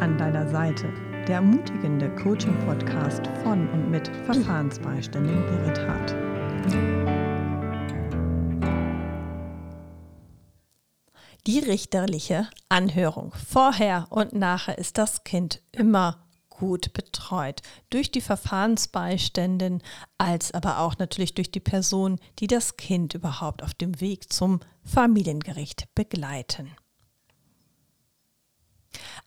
an deiner Seite. Der ermutigende Coaching-Podcast von und mit Verfahrensbeiständin Birgit Hart. Die richterliche Anhörung. Vorher und nachher ist das Kind immer gut betreut. Durch die Verfahrensbeiständin, als aber auch natürlich durch die Person, die das Kind überhaupt auf dem Weg zum Familiengericht begleiten.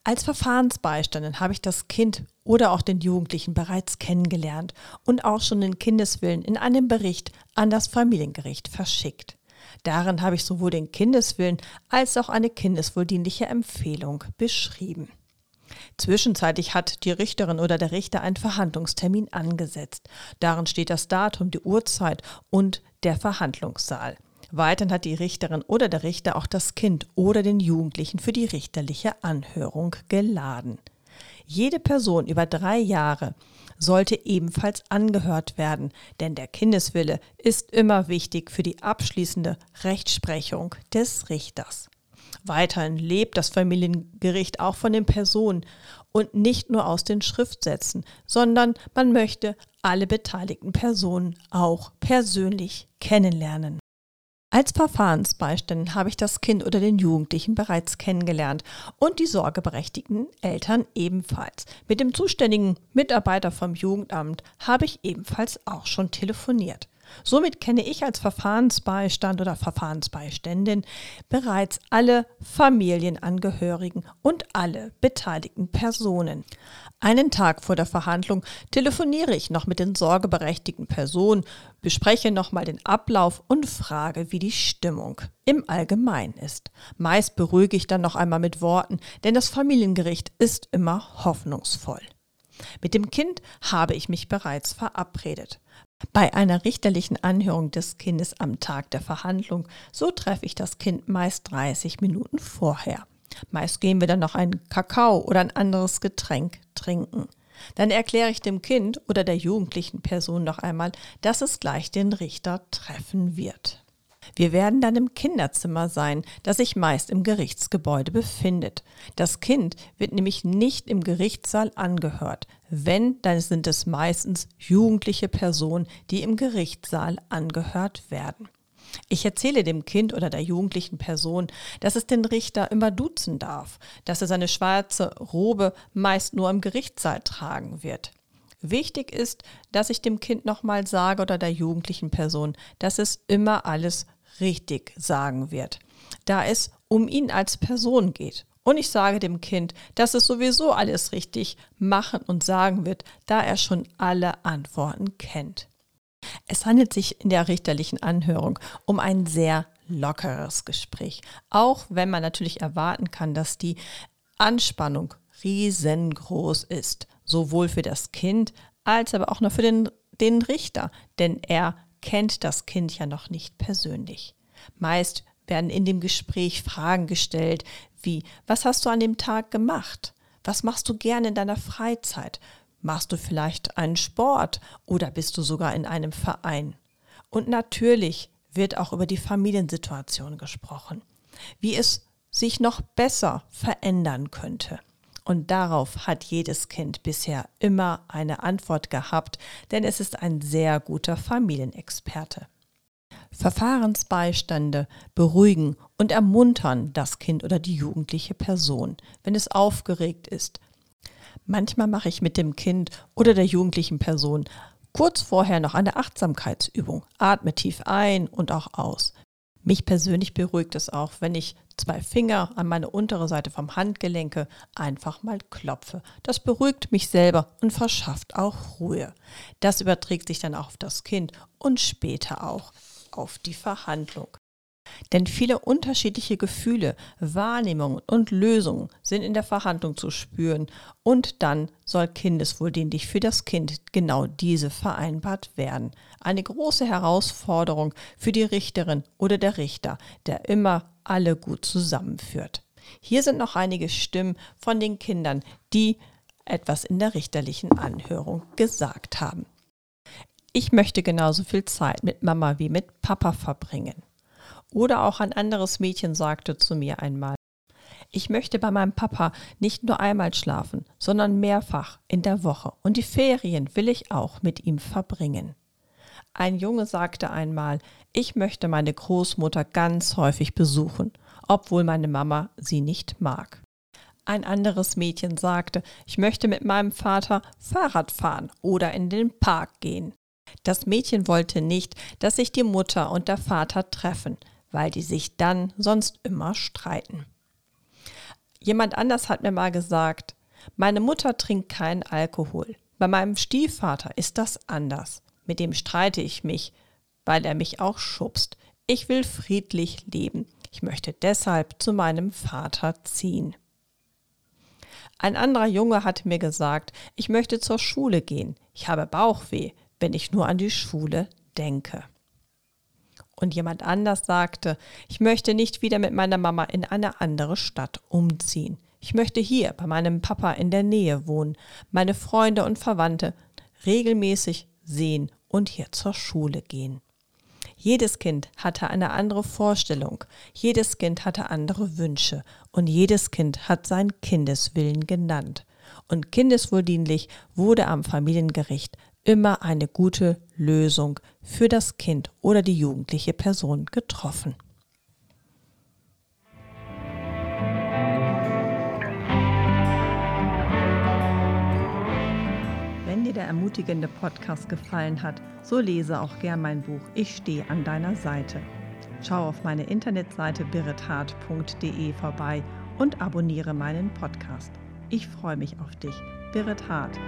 Als Verfahrensbeiständin habe ich das Kind oder auch den Jugendlichen bereits kennengelernt und auch schon den Kindeswillen in einem Bericht an das Familiengericht verschickt. Darin habe ich sowohl den Kindeswillen als auch eine kindeswohldienliche Empfehlung beschrieben. Zwischenzeitlich hat die Richterin oder der Richter einen Verhandlungstermin angesetzt. Darin steht das Datum, die Uhrzeit und der Verhandlungssaal. Weiterhin hat die Richterin oder der Richter auch das Kind oder den Jugendlichen für die richterliche Anhörung geladen. Jede Person über 3 Jahre sollte ebenfalls angehört werden, denn der Kindeswille ist immer wichtig für die abschließende Rechtsprechung des Richters. Weiterhin lebt das Familiengericht auch von den Personen und nicht nur aus den Schriftsätzen, sondern man möchte alle beteiligten Personen auch persönlich kennenlernen. Als Verfahrensbeiständin habe ich das Kind oder den Jugendlichen bereits kennengelernt und die sorgeberechtigten Eltern ebenfalls. Mit dem zuständigen Mitarbeiter vom Jugendamt habe ich ebenfalls auch schon telefoniert. Somit kenne ich als Verfahrensbeistand oder Verfahrensbeiständin bereits alle Familienangehörigen und alle beteiligten Personen. Einen Tag vor der Verhandlung telefoniere ich noch mit den sorgeberechtigten Personen, bespreche nochmal den Ablauf und frage, wie die Stimmung im Allgemeinen ist. Meist beruhige ich dann noch einmal mit Worten, denn das Familiengericht ist immer hoffnungsvoll. Mit dem Kind habe ich mich bereits verabredet. Bei einer richterlichen Anhörung des Kindes am Tag der Verhandlung, so treffe ich das Kind meist 30 Minuten vorher. Meist gehen wir dann noch einen Kakao oder ein anderes Getränk trinken. Dann erkläre ich dem Kind oder der jugendlichen Person noch einmal, dass es gleich den Richter treffen wird. Wir werden dann im Kinderzimmer sein, das sich meist im Gerichtsgebäude befindet. Das Kind wird nämlich nicht im Gerichtssaal angehört. Wenn, dann sind es meistens jugendliche Personen, die im Gerichtssaal angehört werden. Ich erzähle dem Kind oder der jugendlichen Person, dass es den Richter immer duzen darf, dass er seine schwarze Robe meist nur im Gerichtssaal tragen wird. Wichtig ist, dass ich dem Kind nochmal sage oder der jugendlichen Person, dass es immer alles richtig sagen wird, da es um ihn als Person geht. Und ich sage dem Kind, dass es sowieso alles richtig machen und sagen wird, da er schon alle Antworten kennt. Es handelt sich in der richterlichen Anhörung um ein sehr lockeres Gespräch, auch wenn man natürlich erwarten kann, dass die Anspannung riesengroß ist. Sowohl für das Kind als aber auch noch für den Richter, denn er kennt das Kind ja noch nicht persönlich. Meist werden in dem Gespräch Fragen gestellt wie, was hast du an dem Tag gemacht? Was machst du gerne in deiner Freizeit? Machst du vielleicht einen Sport oder bist du sogar in einem Verein? Und natürlich wird auch über die Familiensituation gesprochen, wie es sich noch besser verändern könnte. Und darauf hat jedes Kind bisher immer eine Antwort gehabt, denn es ist ein sehr guter Familienexperte. Verfahrensbeistände beruhigen und ermuntern das Kind oder die jugendliche Person, wenn es aufgeregt ist. Manchmal mache ich mit dem Kind oder der jugendlichen Person kurz vorher noch eine Achtsamkeitsübung. Atme tief ein und auch aus. Mich persönlich beruhigt es auch, wenn ich 2 Finger an meine untere Seite vom Handgelenke einfach mal klopfe. Das beruhigt mich selber und verschafft auch Ruhe. Das überträgt sich dann auch auf das Kind und später auch auf die Verhandlung. Denn viele unterschiedliche Gefühle, Wahrnehmungen und Lösungen sind in der Verhandlung zu spüren und dann soll kindeswohldienlich für das Kind genau diese vereinbart werden. Eine große Herausforderung für die Richterin oder der Richter, der immer alle gut zusammenführt. Hier sind noch einige Stimmen von den Kindern, die etwas in der richterlichen Anhörung gesagt haben. Ich möchte genauso viel Zeit mit Mama wie mit Papa verbringen. Oder auch ein anderes Mädchen sagte zu mir einmal, Ich möchte bei meinem Papa nicht nur einmal schlafen, sondern mehrfach in der Woche. Und die Ferien will ich auch mit ihm verbringen. Ein Junge sagte einmal, ich möchte meine Großmutter ganz häufig besuchen, obwohl meine Mama sie nicht mag. Ein anderes Mädchen sagte, ich möchte mit meinem Vater Fahrrad fahren oder in den Park gehen. Das Mädchen wollte nicht, dass sich die Mutter und der Vater treffen, weil die sich dann sonst immer streiten. Jemand anders hat mir mal gesagt, meine Mutter trinkt keinen Alkohol. Bei meinem Stiefvater ist das anders. Mit dem streite ich mich, weil er mich auch schubst. Ich will friedlich leben. Ich möchte deshalb zu meinem Vater ziehen. Ein anderer Junge hat mir gesagt, ich möchte zur Schule gehen. Ich habe Bauchweh, wenn ich nur an die Schule denke. Und jemand anders sagte, ich möchte nicht wieder mit meiner Mama in eine andere Stadt umziehen. Ich möchte hier bei meinem Papa in der Nähe wohnen, meine Freunde und Verwandte regelmäßig sehen und hier zur Schule gehen. Jedes Kind hatte eine andere Vorstellung, jedes Kind hatte andere Wünsche und jedes Kind hat seinen Kindeswillen genannt. Und kindeswohldienlich wurde am Familiengericht immer eine gute Lösung für das Kind oder die jugendliche Person getroffen. Wenn dir der ermutigende Podcast gefallen hat, so lese auch gern mein Buch Ich stehe an deiner Seite. Schau auf meine Internetseite birrethart.de vorbei und abonniere meinen Podcast. Ich freue mich auf dich. Birgit Hart.